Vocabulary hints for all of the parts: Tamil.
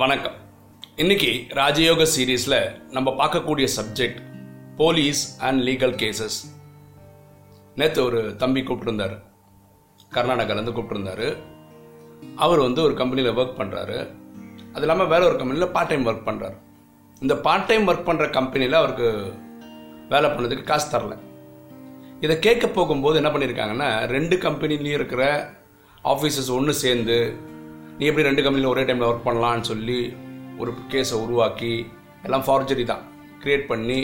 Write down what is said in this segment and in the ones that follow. வணக்கம். இன்னைக்கு ராஜயோக சீரீஸில் நம்ம பார்க்கக்கூடிய subject police and legal cases. நேற்று ஒரு தம்பி கூப்பிட்டுருந்தார், கர்நாடகாலேருந்து கூப்பிட்டுருந்தார். அவர் வந்து ஒரு கம்பெனியில் ஒர்க் பண்ணுறாரு. அது இல்லாமல் வேற ஒரு கம்பெனியில் பார்ட் டைம் ஒர்க் பண்ணுறாரு. இந்த பார்ட் டைம் ஒர்க் பண்ணுற கம்பெனியில் அவருக்கு வேலை பண்ணதுக்கு காசு தரல. இதை கேட்க போகும்போது என்ன பண்ணியிருக்காங்கன்னா, ரெண்டு கம்பெனிலையும் இருக்கிற ஆஃபீஸர்ஸ் ஒன்று சேர்ந்து நீ எப்படி ரெண்டு கம்பெனியில் ஒரே டைமில் ஒர்க் பண்ணலான்னு சொல்லி ஒரு கேஸை உருவாக்கி எல்லாம் ஃபார்ஜரி தான் க்ரியேட் பண்ணி,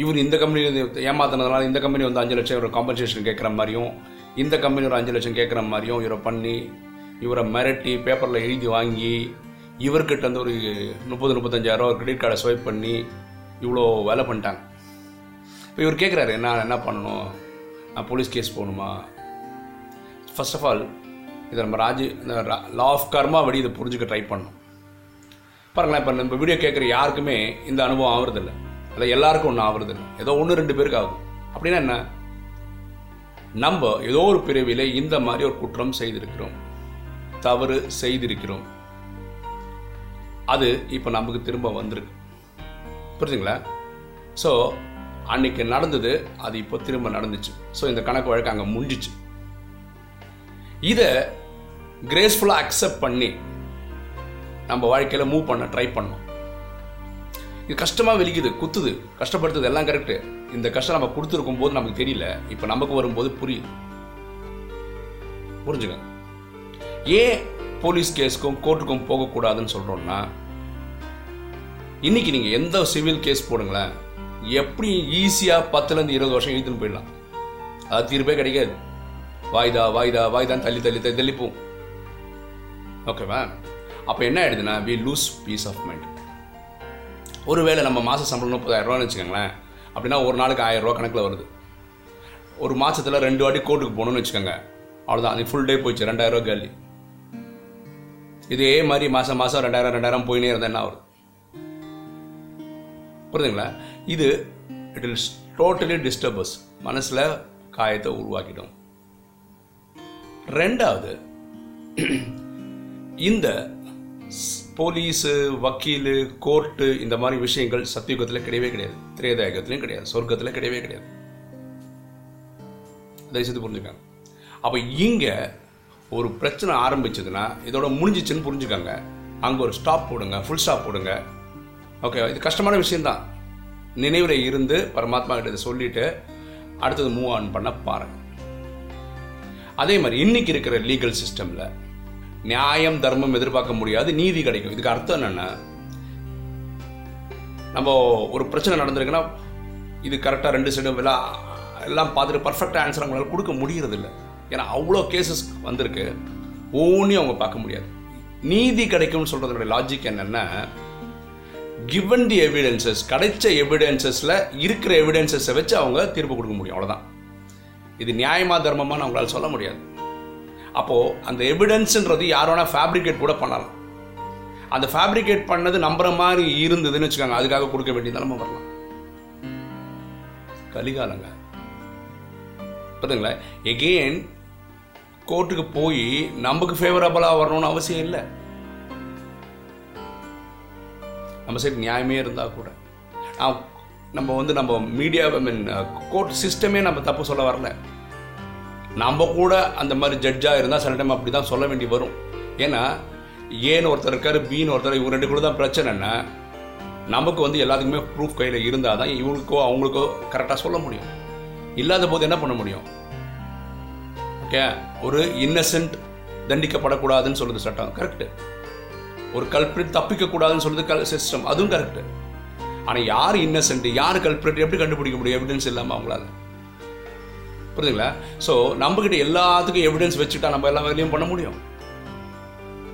இவர் இந்த கம்பெனியில் ஏமாத்தினதுனால இந்த கம்பெனி வந்து 5 லட்சம் ஒரு காம்பன்சேஷன் கேட்குற மாதிரியும், இந்த கம்பெனி ஒரு 5 லட்சம் கேட்குற மாதிரியும் இவரை பண்ணி, இவரை மிரட்டி பேப்பரில் எழுதி வாங்கி, இவர்கிட்ட வந்து ஒரு 30,000-35,000 கிரெடிட் கார்டை ஸ்வைப் பண்ணி இவ்வளோ வேலை பண்ணிட்டாங்க. இப்போ இவர் கேட்குறாரு, நான் என்ன பண்ணணும், நான் போலீஸ் கேஸ் போகணுமா? ஃபர்ஸ்ட் ஆஃப் ஆல் இதை நம்ம லா ஆஃப் கர்மா படி இதை புரிஞ்சுக்க ட்ரை பண்ணணும். பாருங்களேன், இப்போ நம்ம வீடியோ கேட்குற யாருக்குமே இந்த அனுபவம் ஆகுறதில்லை, அதை எல்லாருக்கும் ஒன்றும் ஆகுறதில்லை, ஏதோ 1-2 பேருக்கு ஆகுது. அப்படின்னா என்ன, நம்ம ஏதோ ஒரு பிரிவிலே இந்த மாதிரி ஒரு குற்றம் செய்திருக்கிறோம், தவறு செய்திருக்கிறோம், அது இப்போ நமக்கு திரும்ப வந்திருக்கு. புரிஞ்சுங்களா? ஸோ அன்னைக்கு நடந்தது அது இப்போ திரும்ப நடந்துச்சு. ஸோ இந்த கணக்கு வழக்கு அங்கே முடிஞ்சிச்சு. இதை கிரேஸ்ஃபுல்லாக அக்செப்ட் பண்ணி நம்ம வாழ்க்கையில் மூவ் பண்ண ட்ரை பண்ணோம். இது கஷ்டமாக வெளிக்குது, குத்துது, கஷ்டப்படுத்துது, எல்லாம் கரெக்டு. இந்த கஷ்டம் நம்ம கொடுத்துருக்கும் போது நமக்கு தெரியல, இப்போ நமக்கு வரும்போது புரியுது. புரிஞ்சுக்க, ஏன் போலீஸ் கேஸுக்கும் கோர்ட்டுக்கும் போகக்கூடாதுன்னு சொல்கிறோம்னா, இன்றைக்கி நீங்கள் எந்த சிவில் கேஸ் போடுங்களேன், எப்படி ஈஸியாக 10-20 வருஷம் இழுத்துன்னு போயிடலாம். அது தீர்ப்பே கிடைக்காது. வாய்தான் தள்ளி போகும். ஓகேவா? அப்போ என்ன ஆகிடுதுன்னா, we lose peace of mind. ஒருவேளை நம்ம மாத சம்பளம் 30,000 ரூபான்னு வச்சுக்கோங்களேன், அப்படின்னா ஒரு நாளுக்கு 1000 ரூபா கணக்கில் வருது. ஒரு மாதத்தில் 2 வாட்டி கோர்ட்டுக்கு போகணும்னு வச்சுக்கோங்க, அவ்வளோதான், அது ஃபுல் டே போயிடுச்சு, 2000 ரூபா காலி. இதே மாதிரி மாதம் 2000 போயினே இருந்தால் என்ன ஆகுது? புரியுதுங்களா? இது இட் இல் டோட்டலி டிஸ்டர்பஸ், மனசில் காயத்தை உருவாக்கிடும். ரெண்டாவது, இந்த போலீஸு, வக்கீலு, கோர்ட்டு, இந்த மாதிரி விஷயங்கள் சத்தியுகத்தில் கிடையவே கிடையாது, திரேதாயுகத்திலையும் கிடையாது, சொர்க்கத்தில் கிடையவே கிடையாது. தயவுசெய்து புரிஞ்சுக்காங்க. அப்போ இங்கே ஒரு பிரச்சனை ஆரம்பிச்சதுன்னா இதோட முடிஞ்சிச்சுன்னு புரிஞ்சுக்காங்க. அங்கே ஒரு ஸ்டாப் போடுங்க, ஃபுல் ஸ்டாப் போடுங்க. ஓகே, இது கஷ்டமான விஷயந்தான். நினைவில் இருந்து பரமாத்மா கிட்ட இதை சொல்லிட்டு அடுத்தது மூவ் ஆன் பண்ண பாருங்க. அதே மாதிரி இன்னைக்கு இருக்கிற லீகல் சிஸ்டமில் நியாயம், தர்மம் எதிர்பார்க்க முடியாது, நீதி கிடைக்கும். இதுக்கு அர்த்தம் என்னென்னா, நம்ம ஒரு பிரச்சனை நடந்திருக்குன்னா இது கரெக்டாக 2 சைடும் எல்லாம் பார்த்துட்டு பர்ஃபெக்டாக ஆன்சர் அவங்களால கொடுக்க முடியறதில்ல. ஏன்னா அவ்வளோ கேசஸ் வந்திருக்கு, ஒவ்வொன்றையும் அவங்க பார்க்க முடியாது. நீதி கிடைக்கும்னு சொல்கிறதுனுடைய லாஜிக் என்னென்னா, கிவன் தி எவிடென்சஸ், கிடைச்ச எவிடென்சஸில் இருக்கிற எவிடென்சஸை வச்சு அவங்க தீர்ப்பு கொடுக்க முடியும், அவ்வளோதான். இது நியாயமாக தர்மமானு அவங்களால சொல்ல முடியாது. அப்போது அந்த எவிடென்ஸுன்றது யாரோனா ஃபேப்ரிகேட் கூட பண்ணலாம். அந்த ஃபேப்ரிகேட் பண்ணது நம்புகிற மாதிரி இருந்ததுன்னு வச்சுக்கோங்க, அதுக்காக கொடுக்க வேண்டிய நிலைமை வரலாம். கலிகாலங்க, புரியுதுங்களா? எகெயின் கோர்ட்டுக்கு போய் நமக்கு ஃபேவரபுளாக வரணும்னு அவசியம் இல்லை. நம்ம சைடு நியாயமே இருந்தால் கூட நம்ம வந்து நம்ம மீடியா, ஐ மீன் கோர்ட் சிஸ்டமே நம்ம தப்பு சொல்ல வரல. நம்ம கூட அந்த மாதிரி ஜட்ஜாக இருந்தால் சில டைம் அப்படி தான் சொல்ல வேண்டி வரும். ஏன்னா ஏன்னு ஒருத்தர் இருக்கார், பின்னு ஒருத்தர், இவங்க 2 கூட தான் பிரச்சனைன்னா நமக்கு வந்து எல்லாத்துக்குமே ப்ரூஃப் கையில் இருந்தால் தான் இவங்களுக்கோ அவங்களுக்கோ கரெக்டாக சொல்ல முடியும். இல்லாத போது என்ன பண்ண முடியும்? ஓகே, ஒரு இன்னசென்ட் தண்டிக்கப்படக்கூடாதுன்னு சொல்லுது சட்டம், கரெக்டு. ஒரு கல்பிரேட் தப்பிக்கக்கூடாதுன்னு சொல்லுது சிஸ்டம், அதுவும் கரெக்டு. ஆனால் யார் இன்னசென்ட், யார் கல்பிரேட் எப்படி கண்டுபிடிக்க முடியும்? எவிடன்ஸ் இல்லாமல் அவங்களால. புரியுதுங்களா? ஸோ நம்மகிட்ட எல்லாத்துக்கும் எவிடன்ஸ் வச்சுட்டா நம்ம எல்லா வேலையும் பண்ண முடியும்,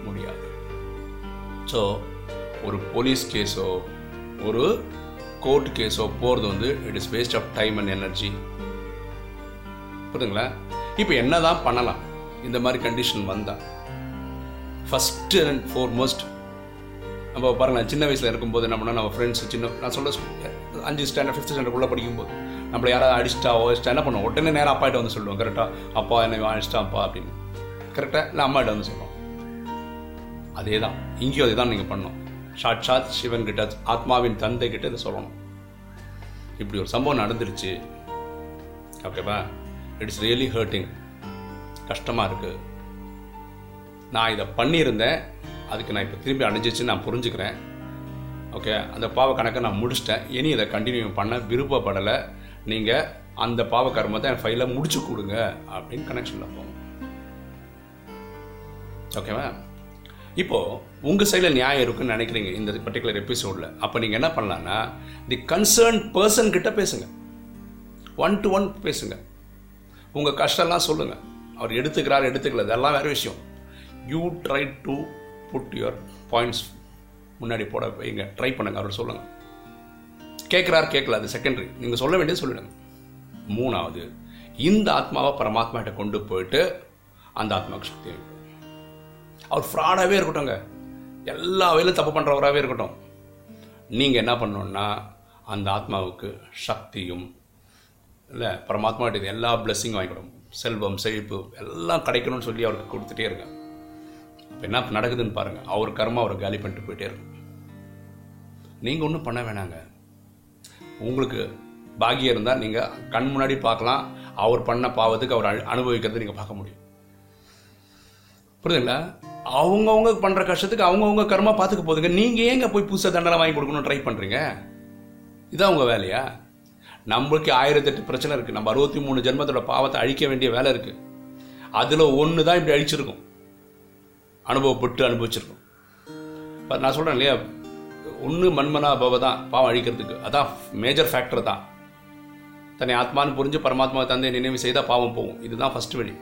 முடியாது. ஸோ ஒரு போலீஸ் கேஸோ ஒரு கோர்ட் கேஸோ போகிறது வந்து it is waste of time and energy. புரியுதுங்களா? இப்போ என்ன தான் பண்ணலாம் இந்த மாதிரி கண்டிஷன் வந்தால்? ஃபஸ்ட்டு அண்ட் ஃபார்மோஸ்ட், நம்ம பாருங்களேன், சின்ன வயசில் இருக்கும்போது என்ன பண்ணால் நம்ம ஃப்ரெண்ட்ஸ், நான் சொல்ல 5th ஸ்டாண்டர்ட் 5th ஸ்டாண்டர்டுக்குள்ளே படிக்கும்போது நம்மளை யாராவது அடிச்சிட்டா என்ன பண்ணுவோம்? உடனே நேரம் அப்பாட்ட வந்து சொல்லுவோம், கரெக்டாக அப்பா என்னை அடிச்சிட்டாப்பா அப்படின்னு. கரெக்டாக இல்லை, அம்மாட்ட வந்து சொல்லுவோம். அதே தான் இங்கேயும் அதே தான் நீங்கள் பண்ணணும். சாட்சாத் சிவன்கிட்ட, ஆத்மாவின் தந்தை கிட்ட இதை சொல்லணும். இப்படி ஒரு சம்பவம் நடந்துருச்சு, ஓகேவா, இட்ஸ் ரியலி ஹர்ட்டிங், கஷ்டமாக இருக்குது, நான் இதை பண்ணியிருந்தேன், அதுக்கு நான் இப்போ திரும்பி அடைஞ்சிச்சு நான் புரிஞ்சுக்கிறேன், ஓகே, அந்த பாவ கணக்கை நான் முடிச்சிட்டேன், இனி இதை கண்டினியூ பண்ண விருப்பப்படலை, நீங்கள் அந்த பாவ கர்மத்தை என் ஃபைலை முடிச்சு கொடுங்க அப்படின்னு கனெக்ஷனில் போகும், ஓகேவா. இப்போது உங்கள் சைடில் நியாயம் இருக்குன்னு நினைக்கிறீங்க இந்த பர்டிகுலர் எபிசோடில், அப்போ நீங்கள் என்ன பண்ணலான்னா தி கன்சர்ன் பர்சன் கிட்ட பேசுங்க, 1-to-1 பேசுங்க, உங்கள் கஷ்டம்லாம் சொல்லுங்கள், அவர் எடுத்துக்கிறார் எடுத்துக்கல அதெல்லாம் வேறு விஷயம். You try to put your points முன்னாடி போட வைங்க, ட்ரை பண்ணுங்கள், அவர் சொல்லுங்கள். கேட்குறார் கேட்கல அது செகண்டரி, நீங்கள் சொல்ல வேண்டியது சொல்லிடுங்க. மூணாவது, இந்த ஆத்மாவை பரமாத்மாட்ட கொண்டு போயிட்டு அந்த ஆத்மாவுக்கு சக்தி வைக்கும். அவர் ஃப்ராடாகவே இருக்கட்டும்ங்க, எல்லா வகையிலும் தப்பு பண்ணுறவராகவே இருக்கட்டும், நீங்கள் என்ன பண்ணணுன்னா அந்த ஆத்மாவுக்கு சக்தியும் இல்லை பரமாத்மாட்ட இது எல்லா பிளெஸ்ஸிங்கும் வாங்கிக்கணும், செல்வம் செழிப்பு எல்லாம் கிடைக்கணும்னு சொல்லி அவருக்கு கொடுத்துட்டே இருங்க. என்ன நடக்குதுன்னு பாருங்க, அவர் கர்மா அவரை காலி பண்ணிட்டு போயிட்டே இருக்கும். நீங்க ஒன்றும் பண்ண வேணாங்க, உங்களுக்கு பாக்கியம் இருந்தால் நீங்க கண் முன்னாடி பார்க்கலாம், அவர் பண்ண பாவத்துக்கு அவர் அனுபவிக்கிறது நீங்க பார்க்க முடியும், புரியுதுங்களா. அவங்கவுங்க பண்ற கஷ்டத்துக்கு அவங்கவுங்க கர்மா பார்த்துக்க போதுங்க, நீங்க ஏங்க போய் புதுசாக தண்டனை வாங்கி கொடுக்கணும்னு ட்ரை பண்றீங்க, இதான் உங்க வேலையா? நம்மளுக்கு 1008 பிரச்சனை இருக்கு, நம்ம 63 ஜென்மத்தோட பாவத்தை அழிக்க வேண்டிய வேலை இருக்கு, அதுல ஒன்று தான் இப்படி அழிச்சிருக்கும், அனுபவப்பட்டு அனுபவிச்சிருக்கோம். பட் நான் சொல்கிறேன் இல்லையா, ஒன்று மண்மனா பாவ தான் பாவம் அழிக்கிறதுக்கு, அதான் மேஜர் ஃபேக்டர் தான். தன்னை ஆத்மான்னு புரிஞ்சு பரமாத்மா தந்தை நினைவு செய்தால் பாவம் போகும், இதுதான் ஃபஸ்ட்டு வழி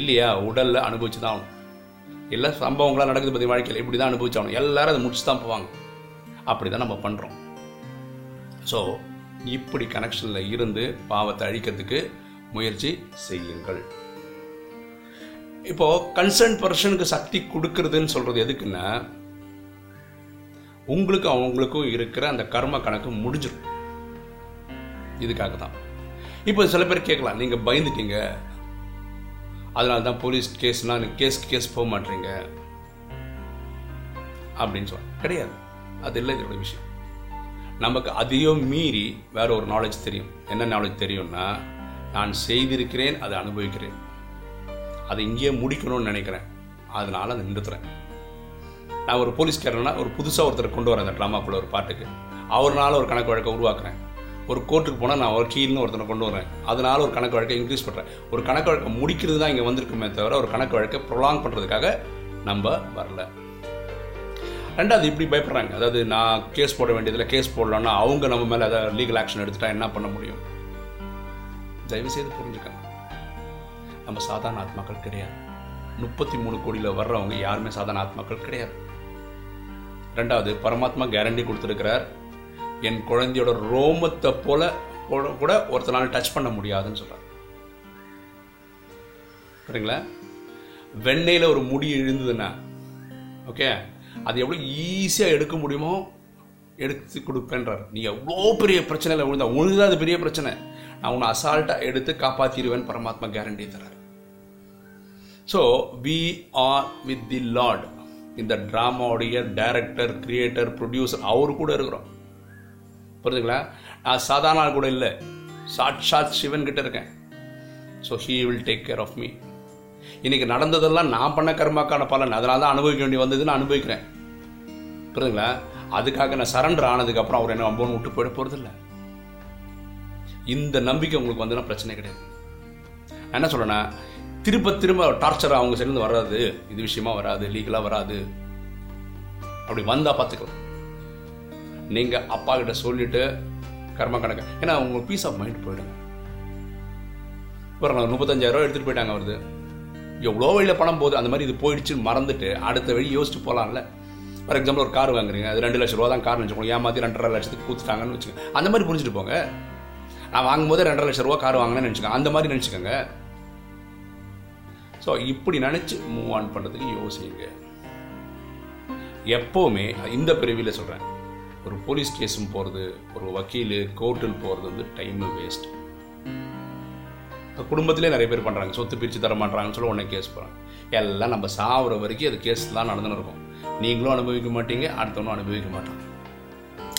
இல்லையா. உடலில் அனுபவிச்சு தான் ஆகணும், எல்லா சம்பவங்களாக நடக்குது பற்றி வாழ்க்கையில் இப்படி தான் அனுபவிச்சாகணும், எல்லாரும் அதை முடிச்சு தான் போவாங்க, அப்படி தான் நம்ம பண்ணுறோம். ஸோ இப்படி கனெக்ஷனில் இருந்து பாவத்தை அழிக்கிறதுக்கு முயற்சி செய்யுங்கள். இப்போ கன்சர்ன் பர்சனுக்கு சக்தி கொடுக்கறதுன்னு சொல்றது எதுக்குன்னா, உங்களுக்கு அவங்களுக்கும் இருக்கிற அந்த கர்ம கணக்கு முடிஞ்சிடும், இதுக்காக தான். இப்போ சில பேர் கேட்கலாம், நீங்க பயந்துட்டீங்க அதனால தான் போலீஸ் கேஸ்னா கேஸ்க்கு கேஸ் போக மாட்டீங்க அப்படின்னு சொல்ல கிடையாது, அது இல்லை இதோட விஷயம். நமக்கு அதையும் மீறி வேற ஒரு நாலேஜ் தெரியும். என்ன நாலேஜ் தெரியும்னா, நான் செய்திருக்கிறேன், அதை அனுபவிக்கிறேன், அதை இங்கேயே முடிக்கணும்னு நினைக்கிறேன், அதனால அதை நிறுத்துறேன். நான் ஒரு போலீஸ்காரனா ஒரு புதுசாக ஒருத்தரை கொண்டு வரேன் அந்த ட்ராமாக்குள்ள ஒரு பாட்டுக்கு, அவரால் ஒரு கணக்கு வழக்கை உருவாக்குறேன். ஒரு கோர்ட்டுக்கு போனால் நான் ஒரு கீழ்னு ஒருத்தனை கொண்டு வரேன், அதனால ஒரு கணக்கு வழக்கை இன்க்ரீஸ் பண்ணுறேன். ஒரு கணக்கு வழக்கை முடிக்கிறது தான் இங்கே வந்திருக்குமே தவிர ஒரு கணக்கு வழக்கை ப்ரொலாங் பண்ணுறதுக்காக நம்ம வரல. ரெண்டாவது, இப்படி பயப்படுறாங்க, அதாவது நான் கேஸ் போட வேண்டியதில் கேஸ் போடலான்னா அவங்க நம்ம மேலே ஏதாவது லீகல் ஆக்ஷன் எடுத்துட்டா என்ன பண்ண முடியும்? தயவுசெய்து புரிஞ்சுக்காங்க, நம்ம சாதாரண ஆத்மாக்கள் கிடையாது. 33 கோடியில் வர்றவங்க யாருமே சாதாரண ஆத்மாக்கள் கிடையாது. ரெண்டாவது, பரமாத்மா கேரண்டி கொடுத்துருக்கிறார், என் குழந்தையோட ரோமத்தை போல கூட ஒருத்தனால டச் பண்ண முடியாதுன்னு சொல்கிறார், சரிங்களா. வெண்ணையில் ஒரு முடி எழுந்ததுன்னா ஓகே, அது எவ்வளோ ஈஸியாக எடுக்க முடியுமோ எடுத்து கொடுப்பேன்றார். நீ எவ்வளோ பெரிய பிரச்சனையில் விழுந்தா, உழுதான் அது பெரிய பிரச்சனை, நான் உன்னை அசால்ட்டாக எடுத்து காப்பாற்றிடுவேன் பரமாத்மா கேரண்டி தரார். So we are with the Lord, இந்த ட்ராமாவுடைய டைரக்டர், கிரியேட்டர், ப்ரொடியூசர் அவரு கூட இருக்கிறோம், புரிஞ்சுங்களா. நான் சாதாரண கூட இல்லை, சாட்சாத் சிவன் கிட்ட இருக்கேன். So he will take care of me. இன்னைக்கு நடந்ததெல்லாம் நான் பண்ண கர்மாக்கான பலன், அதனால தான் அனுபவிக்க வேண்டி வந்ததுன்னு அனுபவிக்கிறேன், புரியுதுங்களா. அதுக்காக நான் சரண்டர் ஆனதுக்கப்புறம் அவர் என்ன அம்போன்னு விட்டு போயிட போகிறதில்லை. இந்த நம்பிக்கை உங்களுக்கு வந்துன்னா பிரச்சனை கிடையாது. நான் என்ன சொல்கிறேன்னா, திரும்ப திரும்ப டார்ச்சர் அவங்க சைட்லேருந்து வராது, இது விஷயமா வராது, லீகலாக வராது, அப்படி வந்தால் பார்த்துக்கலாம். நீங்கள் அப்பா கிட்ட சொல்லிட்டு கர்மா கணக்கு, ஏன்னா அவங்க பீஸ் ஆஃப் மைண்ட் போயிடுங்க. பாருங்க, 35,000 எடுத்துகிட்டு போயிட்டாங்க வருது, எவ்வளோ வழியில் பணம் போகுது, அந்த மாதிரி இது போயிடுச்சுன்னு மறந்துட்டு அடுத்த வழி யோசிச்சு போகலாம்ல. ஃபார் எக்ஸாம்பிள், ஒரு கார் வாங்குறீங்க, அது 2 லட்சம் ரூபா தான் கார்னு வச்சுக்கோங்க, ஏமாற்றி 2.5 லட்சத்துக்கு கூத்துட்டாங்கன்னு வச்சுக்கோங்க, அந்த மாதிரி புரிஞ்சுட்டு போங்க. நான் வாங்கும்போது 2.5 லட்சம் ரூபா கார் வாங்கினேன்னு நினச்சிக்கோங்க, அந்த மாதிரி நினச்சிக்கோங்க. ஸோ இப்படி நினச்சி மூவ் ஆன் பண்ணுறதுக்கு யோசிங்க. எப்போவுமே இந்த பிரிவியில் சொல்கிறேன், ஒரு போலீஸ் கேஸும் போகிறது, ஒரு வக்கீல் கோர்ட்டுன்னு போகிறது வந்து டைம் வேஸ்ட். குடும்பத்திலே நிறைய பேர் பண்ணுறாங்க, சொத்து பிரித்து தர மாட்டாங்கன்னு சொல்லி உடனே கேஸ் போகிறாங்க. எல்லாம் நம்ம சாகிற வரைக்கும் அது கேஸ் தான் நடந்துன்னு இருக்கும். நீங்களும் அனுபவிக்க மாட்டீங்க, அடுத்தவனும் அனுபவிக்க மாட்டாங்க.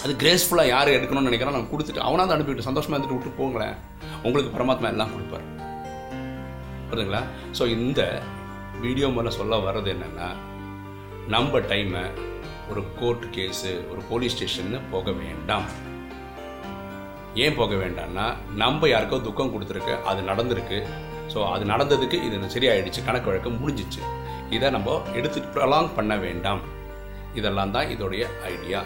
அது கிரேஸ்ஃபுல்லாக யார் எடுக்கணும்னு நினைக்கிறோம் நம்ம கொடுத்துட்டு அவனாவது அனுப்பிவிட்டு சந்தோஷமாக எடுத்துகிட்டு விட்டு போங்களேன், உங்களுக்கு பரமாத்மா எல்லாம் கொடுப்பார். புரியுதுங்களா? ஸோ இந்த வீடியோ மேலே சொல்ல வர்றது என்னென்னா, நம்ம டைமை ஒரு கோர்ட் கேஸு ஒரு போலீஸ் ஸ்டேஷன்னு போக வேண்டாம். ஏன் போக வேண்டாம்னா, நம்ம யாருக்கோ துக்கம் கொடுத்துருக்கு, அது நடந்திருக்கு. ஸோ அது நடந்ததுக்கு இது சரியாயிடுச்சு, கணக்கு வழக்கு முடிஞ்சிச்சு. இதை நம்ம எடுத்துகிட்டு ப்ரலாங் பண்ண வேண்டாம். இதெல்லாம் தான் இதோடைய ஐடியா.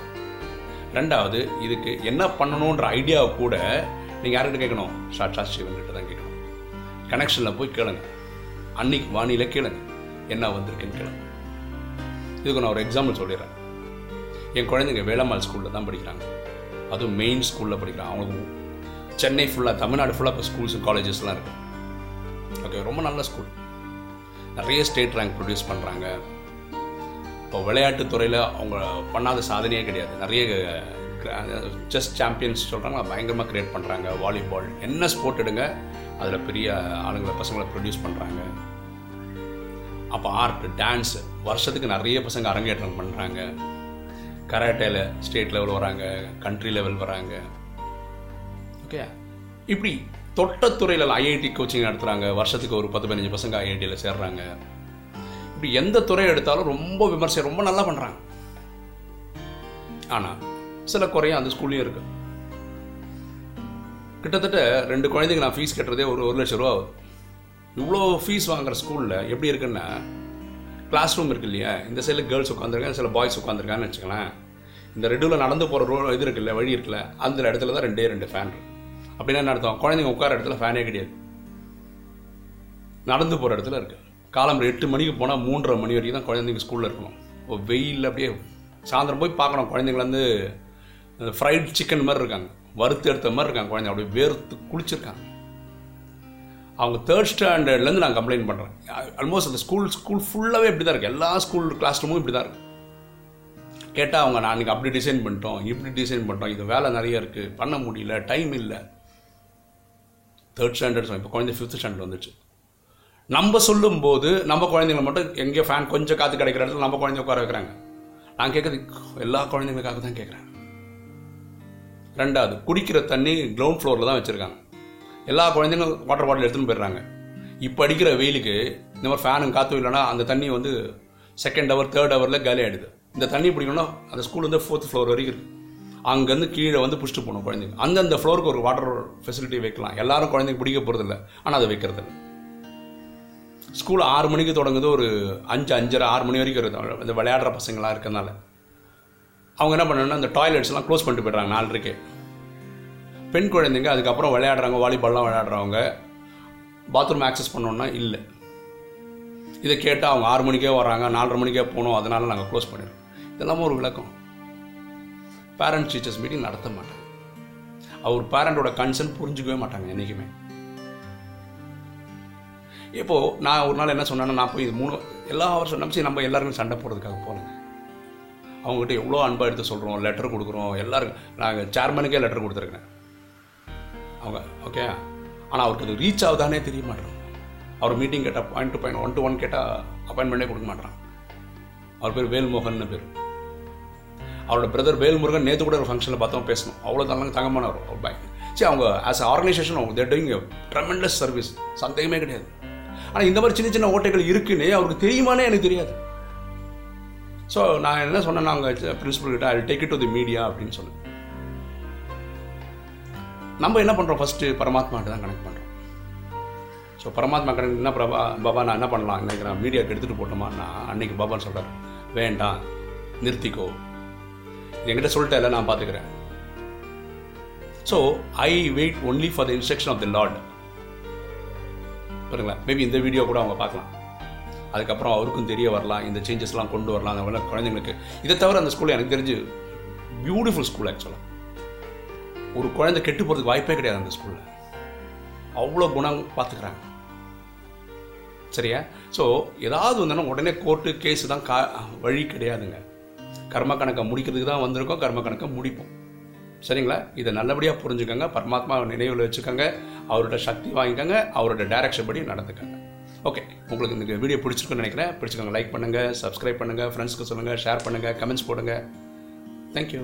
ரெண்டாவது, இதுக்கு என்ன பண்ணணுன்ற ஐடியாவை கூட நீங்கள் யார்கிட்ட கேட்கணும்? சாட்சா சிவன்கிட்ட தான் கேட்கணும். கனெக்ஷனில் போய் கேளுங்க, அன்னைக்கு வானிலை கேளுங்க, என்ன வந்திருக்குன்னு கேளுங்க. இதுக்கு நான் ஒரு எக்ஸாம்பிள் சொல்லிடுறேன். என் குழந்தைங்க வேளம்மாள் ஸ்கூலில் தான் படிக்கிறாங்க, அதுவும் மெயின் ஸ்கூலில் படிக்கிறாங்க. அவங்களுக்கு சென்னை ஃபுல்லாக தமிழ்நாடு ஃபுல்லாக இப்போ ஸ்கூல்ஸ் காலேஜஸ்லாம் இருக்குது. ஓகே, ரொம்ப நல்ல ஸ்கூல், நிறைய ஸ்டேட் ரேங்க் ப்ரொடியூஸ் பண்ணுறாங்க. இப்போ விளையாட்டுத்துறையில் அவங்க பண்ணாத சாதனையே கிடையாது. நிறைய செஸ் சாம்பியன்ஸ் சொல்கிறாங்க, பயங்கரமாக க்ரியேட் பண்ணுறாங்க. வாலிபால் என்ன ஸ்போர்ட் எடுங்க அதில் பெரிய ஆளுங்களை பசங்களை ப்ரொடியூஸ் பண்ணுறாங்க. அப்போ ஆர்ட் டான்ஸு வருஷத்துக்கு நிறைய பசங்க அரங்கேற்றம் பண்ணுறாங்க. கராட்டேல ஸ்டேட் லெவல் வராங்க, கண்ட்ரி லெவல் வராங்க. ஓகே, இப்படி தொட்டத்துறையில் ஐஐடி கோச்சிங் நடத்துகிறாங்க, வருஷத்துக்கு ஒரு 10-15 பசங்க ஐஐடியில் சேர்றாங்க. இப்படி எந்த துறை எடுத்தாலும் ரொம்ப விமர்சனம், ரொம்ப நல்லா பண்ணுறாங்க. ஆனால் சில குறையும் அந்த ஸ்கூல்லையும் இருக்குது. கிட்டத்தட்ட 2 குழந்தைங்க நான் ஃபீஸ் கட்டுறதே ₹1,00,000 ஆகுது. இவ்வளோ ஃபீஸ் வாங்குகிற ஸ்கூலில் எப்படி இருக்குன்னா, கிளாஸ் ரூம் இருக்குது இல்லையா, இந்த சைடில் கேர்ள்ஸ் உட்காந்துருக்காங்க, சில பாய்ஸ் உட்காந்துருக்காங்கன்னு வச்சுக்கலாம். இந்த ரெடியூவில் நடந்து போகிற இது இருக்குல்ல, வழி இருக்குல்ல, அந்த இடத்துல தான் 2 ஃபேன் இருக்குது. அப்படின்னா என்ன அர்த்தம்? குழந்தைங்க உட்கார இடத்துல ஃபேனே கிடையாது, நடந்து போகிற இடத்துல இருக்குது. காலம்பரம் 8 மணிக்கு போனால் 3:30 மணி வரைக்கும் தான் குழந்தைங்க ஸ்கூலில் இருக்கணும். வெயில் அப்படியே சாயந்தரம் போய் பார்க்கணும், குழந்தைங்கள வந்து ஃப்ரைட் சிக்கன் மாதிரி இருக்காங்க, வறுத்து எடுத்த மாதிரி இருக்காங்க, குழந்தைங்க அப்படியே வேர்த்து குளிச்சிருக்காங்க. அவங்க 3rd ஸ்டாண்டர்ட்லேருந்து நான் கம்ப்ளைண்ட் பண்ணுறேன். ஆல்மோஸ்ட் அந்த ஸ்கூல் ஃபுல்லாகவே இப்படி தான் இருக்குது. எல்லா ஸ்கூல் கிளாஸ் ரூமும் இப்படி தான் இருக்குது. கேட்டால் அவங்க, நான் இன்றைக்கி அப்படி டிசைன் பண்ணிட்டோம், இப்படி டிசைன் பண்ணிட்டோம், இது வேலை நிறைய இருக்குது, பண்ண முடியல, டைம் இல்லை. 3rd ஸ்டாண்டர்ட், இப்போ குழந்தை 5th ஸ்டாண்டர்ட் வந்துச்சு. நம்ம சொல்லும்போது நம்ம குழந்தைங்களை மட்டும் எங்கேயோ ஃபேன் கொஞ்சம் காற்று கிடைக்கிற இடத்துல நம்ம குழந்தைய உட்கார வைக்கிறாங்க. நான் கேட்குறது எல்லா குழந்தைங்களுக்காக தான் கேட்குறேன். ரெண்டாவது, குடிக்கிற தண்ணி கிரவுண்ட் ஃப்ளோரில் தான் வச்சுருக்காங்க. எல்லா குழந்தைங்களும் வாட்டர் பாட்டில் எடுத்துன்னு போயிடுறாங்க. இப்போ அடிக்கிற வெயிலுக்கு இந்த மாதிரி ஃபேனும் காற்றும் இல்லைனா அந்த தண்ணி வந்து 2nd hour 3rd hourல காலி ஆகிடுது. இந்த தண்ணி பிடிக்கணும்னா அந்த ஸ்கூல் வந்து 4th ஃப்ளோர் வரைக்கும் இருக்குது. அங்கேருந்து கீழே வந்து புஷ்ட்டு போகணும் குழந்தைங்க. அந்தந்த ஃப்ளோருக்கு ஒரு வாட்டர் ஃபெசிலிட்டி வைக்கலாம். எல்லாரும் குழந்தைங்க பிடிக்க போகிறதில்ல, ஆனால் அதை வைக்கிறது. ஸ்கூல் 6 மணிக்கு தொடங்குது, ஒரு 5, 5:30, 6 மணி வரைக்கும் இருக்குது. இந்த விளையாடுற பசங்களாக இருக்கிறதுனால அவங்க என்ன பண்ணணும்னா, அந்த டாய்லெட்ஸ்லாம் க்ளோஸ் பண்ணிட்டு போய்ட்றாங்க 4:30க்கே. பெண் குழந்தைங்க அதுக்கப்புறம் விளையாடுறாங்க, வாலிபால்லாம் விளையாடுறவங்க. பாத்ரூம் ஆக்சஸ் பண்ணோன்னா இல்லை. இதை கேட்டால் அவங்க 6 மணிக்கே வராங்க, 4:30 மணிக்கே போகணும், அதனால் நாங்கள் க்ளோஸ் பண்ணிடுறோம். இதெல்லாமும் ஒரு விளக்கம். பேரண்ட்ஸ் டீச்சர்ஸ் மீட்டிங் நடத்த மாட்டாங்க. அவர் பேரண்டோட கன்சர்ன் புரிஞ்சுக்கவே மாட்டாங்க என்றைக்குமே. இப்போது நான் ஒரு நாள் என்ன சொன்னேன்னா, நான் போய் இது 3 எல்லா வருஷம் நம்பிச்சு நம்ம எல்லாருமே சண்டை போடுறதுக்காக போனேன். அவங்ககிட்ட எவ்வளோ அன்பாக எடுத்து சொல்கிறோம், லெட்டர் கொடுக்குறோம், எல்லாருக்கும். நாங்கள் சேர்மனுக்கே லெட்டர் கொடுத்துருக்கேன் அவங்க. ஓகே, ஆனால் அவருக்கு அது ரீச் ஆகுதானே தெரிய மாட்டேறான். அவர் மீட்டிங் கேட்டால் பாயிண்ட் டு பாயிண்ட், 1-to-1 கேட்டால் அப்பாயின்மெண்ட்டே கொடுக்க மாட்டேறான். அவர் பேர் வேல்மோகன் பேர். அவரோட பிரதர் வேல்முருகன் நேற்று கூட ஒரு ஃபங்க்ஷனில் பார்த்தோம், பேசணும். அவ்வளோ தானே தங்கமானவர் அவர் பேங்க். சரி, அவங்க ஆஸ் அ ஆர்கனைசேஷன் அவங்க they're doing a tremendous service, சந்தேகமே கிடையாது. ஆனால் இந்த மாதிரி சின்ன சின்ன ஓட்டைகள் இருக்குன்னு அவருக்கு தெரியுமானே எனக்கு தெரியாது. ஸோ நான் என்ன சொன்னேன், நாங்கள் பிரின்சிபல் கிட்ட I will take it to the media அப்படின்னு சொன்னேன். நம்ம என்ன பண்ணுறோம், ஃபஸ்ட்டு பரமாத்மாட்ட தான் கனெக்ட் பண்ணுறோம். ஸோ பரமாத்மா கனெக்ட் என்ன, பாபா நான் என்ன பண்ணலாம் நினைக்கிறேன், மீடியாவுக்கு எடுத்துகிட்டு போட்டோமான்னா அன்றைக்கி பாபான்னு சொல்கிறார், வேண்டாம் நிறுத்திக்கோ, என்கிட்ட சொல்லிட்டா இல்லை, நான் பார்த்துக்கிறேன். So I wait only for the instruction of the lord. பாருங்களேன், மேபி இந்த வீடியோ கூட அவங்க பார்க்கலாம். அதுக்கப்புறம் அவருக்கும் தெரிய வரலாம், இந்த சேஞ்சஸ்லாம் கொண்டு வரலாம் அந்த குழந்தைங்களுக்கு. இதை தவிர அந்த ஸ்கூலில் எனக்கு தெரிஞ்சு பியூட்டிஃபுல் ஸ்கூல். ஆக்சுவலாக ஒரு குழந்தை கெட்டு போகிறதுக்கு வாய்ப்பே கிடையாது அந்த ஸ்கூலில், அவ்வளோ குணம் பார்த்துக்கிறாங்க. சரியா? ஸோ ஏதாவது வந்தோன்னா உடனே கோர்ட்டு கேஸு தான் வழி கிடையாதுங்க. கர்ம கணக்கை முடிக்கிறதுக்கு தான் வந்திருக்கோம், கர்ம கணக்கை முடிப்போம். சரிங்களா? இதை நல்லபடியாக புரிஞ்சுக்கோங்க, பரமாத்மா நினைவில் வச்சுக்கோங்க, அவரோட சக்தி வாங்கிக்கோங்க, அவரோட டைரக்ஷன் படி நடந்துக்கோங்க. ஓகே, உங்களுக்கு இந்த வீடியோ பிடிச்சிருக்குன்னு நினைக்கிறேன். பிடிச்சிக்கோங்க, லைக் பண்ணுங்கள், சப்ஸ்கிரைப் பண்ணுங்கள், ஃப்ரெண்ட்ஸுக்கு சொல்லுங்கள், ஷேர் பண்ணுங்கள், கமெண்ட்ஸ் போடுங்கள். தேங்க்யூ.